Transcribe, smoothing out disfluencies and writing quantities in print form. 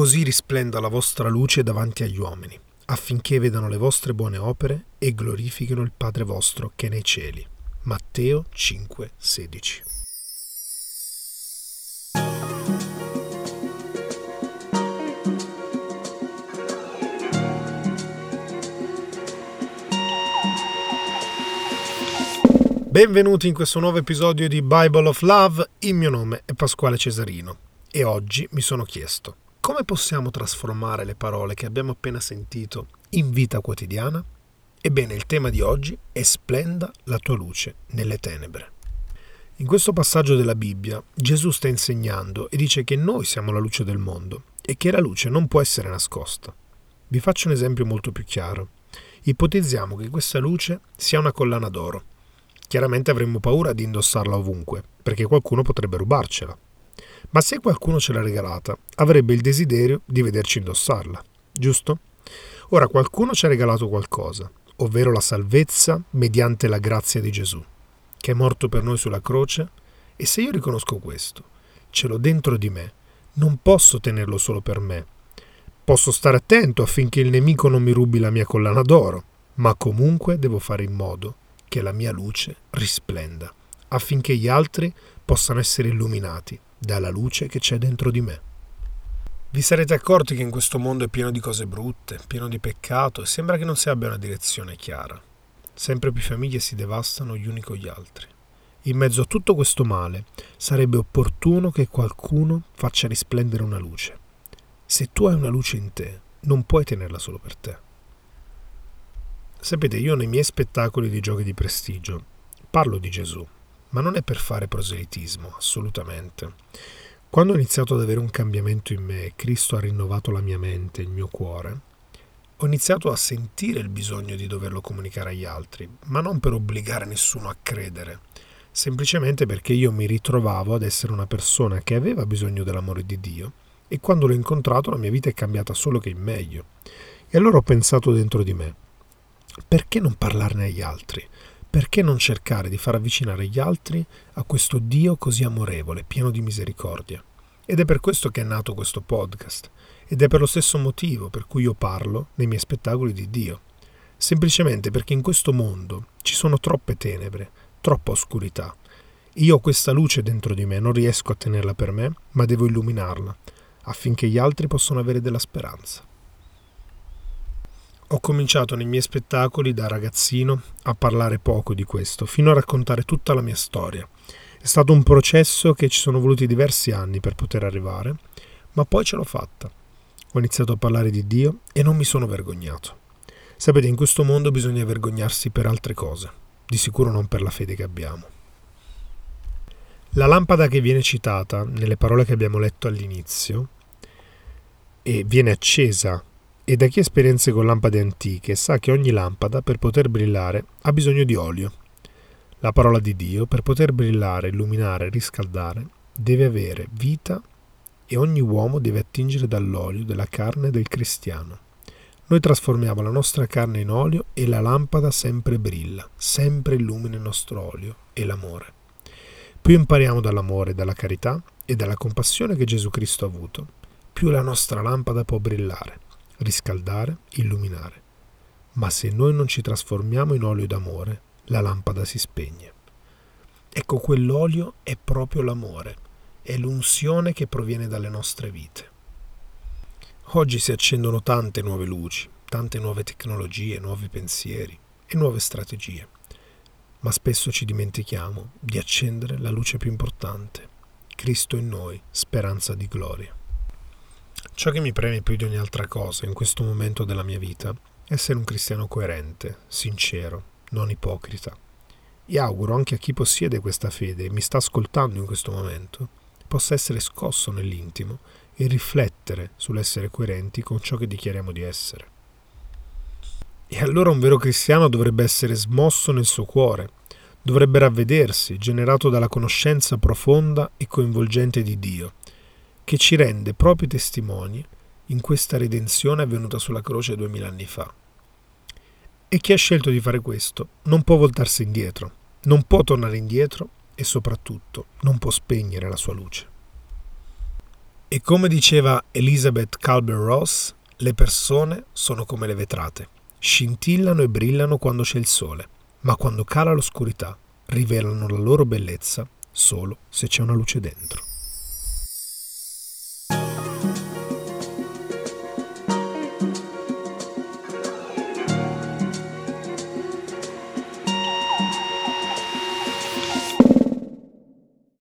Così risplenda la vostra luce davanti agli uomini, affinché vedano le vostre buone opere e glorifichino il Padre vostro che è nei cieli. Matteo 5,16. Benvenuti in questo nuovo episodio di Bible of Love, il mio nome è Pasquale Cesarino e oggi mi sono chiesto: come possiamo trasformare le parole che abbiamo appena sentito in vita quotidiana? Ebbene, il tema di oggi è "Splenda la tua luce nelle tenebre". In questo passaggio della Bibbia, Gesù sta insegnando e dice che noi siamo la luce del mondo e che la luce non può essere nascosta. Vi faccio un esempio molto più chiaro. Ipotizziamo che questa luce sia una collana d'oro. Chiaramente avremmo paura di indossarla ovunque, perché qualcuno potrebbe rubarcela. Ma se qualcuno ce l'ha regalata, avrebbe il desiderio di vederci indossarla, giusto? Ora, qualcuno ci ha regalato qualcosa, ovvero la salvezza mediante la grazia di Gesù, che è morto per noi sulla croce, e se io riconosco questo, ce l'ho dentro di me, non posso tenerlo solo per me. Posso stare attento affinché il nemico non mi rubi la mia collana d'oro, ma comunque devo fare in modo che la mia luce risplenda, affinché gli altri possano essere illuminati dalla luce che c'è dentro di me. Vi sarete accorti che in questo mondo è pieno di cose brutte, pieno di peccato, e sembra che non si abbia una direzione chiara. Sempre più famiglie si devastano gli uni con gli altri. In mezzo a tutto questo male sarebbe opportuno che qualcuno faccia risplendere una luce. Se tu hai una luce in te, non puoi tenerla solo per te. Sapete, io nei miei spettacoli di giochi di prestigio parlo di Gesù, ma non è per fare proselitismo, assolutamente. Quando ho iniziato ad avere un cambiamento in me, Cristo ha rinnovato la mia mente, il mio cuore, ho iniziato a sentire il bisogno di doverlo comunicare agli altri, ma non per obbligare nessuno a credere, semplicemente perché io mi ritrovavo ad essere una persona che aveva bisogno dell'amore di Dio, e quando l'ho incontrato la mia vita è cambiata solo che in meglio. E allora ho pensato dentro di me: perché non parlarne agli altri? Perché non cercare di far avvicinare gli altri a questo Dio così amorevole, pieno di misericordia? Ed è per questo che è nato questo podcast, ed è per lo stesso motivo per cui io parlo nei miei spettacoli di Dio. Semplicemente perché in questo mondo ci sono troppe tenebre, troppa oscurità. Io ho questa luce dentro di me, non riesco a tenerla per me, ma devo illuminarla, affinché gli altri possano avere della speranza. Ho cominciato nei miei spettacoli da ragazzino a parlare poco di questo, fino a raccontare tutta la mia storia. È stato un processo che ci sono voluti diversi anni per poter arrivare, ma poi ce l'ho fatta. Ho iniziato a parlare di Dio e non mi sono vergognato. Sapete, in questo mondo bisogna vergognarsi per altre cose, di sicuro non per la fede che abbiamo. La lampada che viene citata nelle parole che abbiamo letto all'inizio e viene accesa, e da chi ha esperienze con lampade antiche sa che ogni lampada per poter brillare ha bisogno di olio. La parola di Dio per poter brillare, illuminare, riscaldare deve avere vita e ogni uomo deve attingere dall'olio della carne del cristiano. Noi trasformiamo la nostra carne in olio e la lampada sempre brilla, sempre illumina il nostro olio e l'amore. Più impariamo dall'amore, dalla carità e dalla compassione che Gesù Cristo ha avuto, più la nostra lampada può brillare, riscaldare, illuminare. Ma se noi non ci trasformiamo in olio d'amore, la lampada si spegne. Ecco, quell'olio è proprio l'amore, è l'unzione che proviene dalle nostre vite. Oggi si accendono tante nuove luci, tante nuove tecnologie, nuovi pensieri e nuove strategie, ma spesso ci dimentichiamo di accendere la luce più importante, Cristo in noi, speranza di gloria. Ciò che mi preme più di ogni altra cosa in questo momento della mia vita è essere un cristiano coerente, sincero, non ipocrita. E auguro anche a chi possiede questa fede e mi sta ascoltando in questo momento possa essere scosso nell'intimo e riflettere sull'essere coerenti con ciò che dichiariamo di essere. E allora un vero cristiano dovrebbe essere smosso nel suo cuore, dovrebbe ravvedersi, generato dalla conoscenza profonda e coinvolgente di Dio, che ci rende propri testimoni in questa redenzione avvenuta sulla croce 2000 anni fa. E chi ha scelto di fare questo non può voltarsi indietro, non può tornare indietro e soprattutto non può spegnere la sua luce. E come diceva Elizabeth Kübler-Ross, le persone sono come le vetrate, scintillano e brillano quando c'è il sole, ma quando cala l'oscurità rivelano la loro bellezza solo se c'è una luce dentro.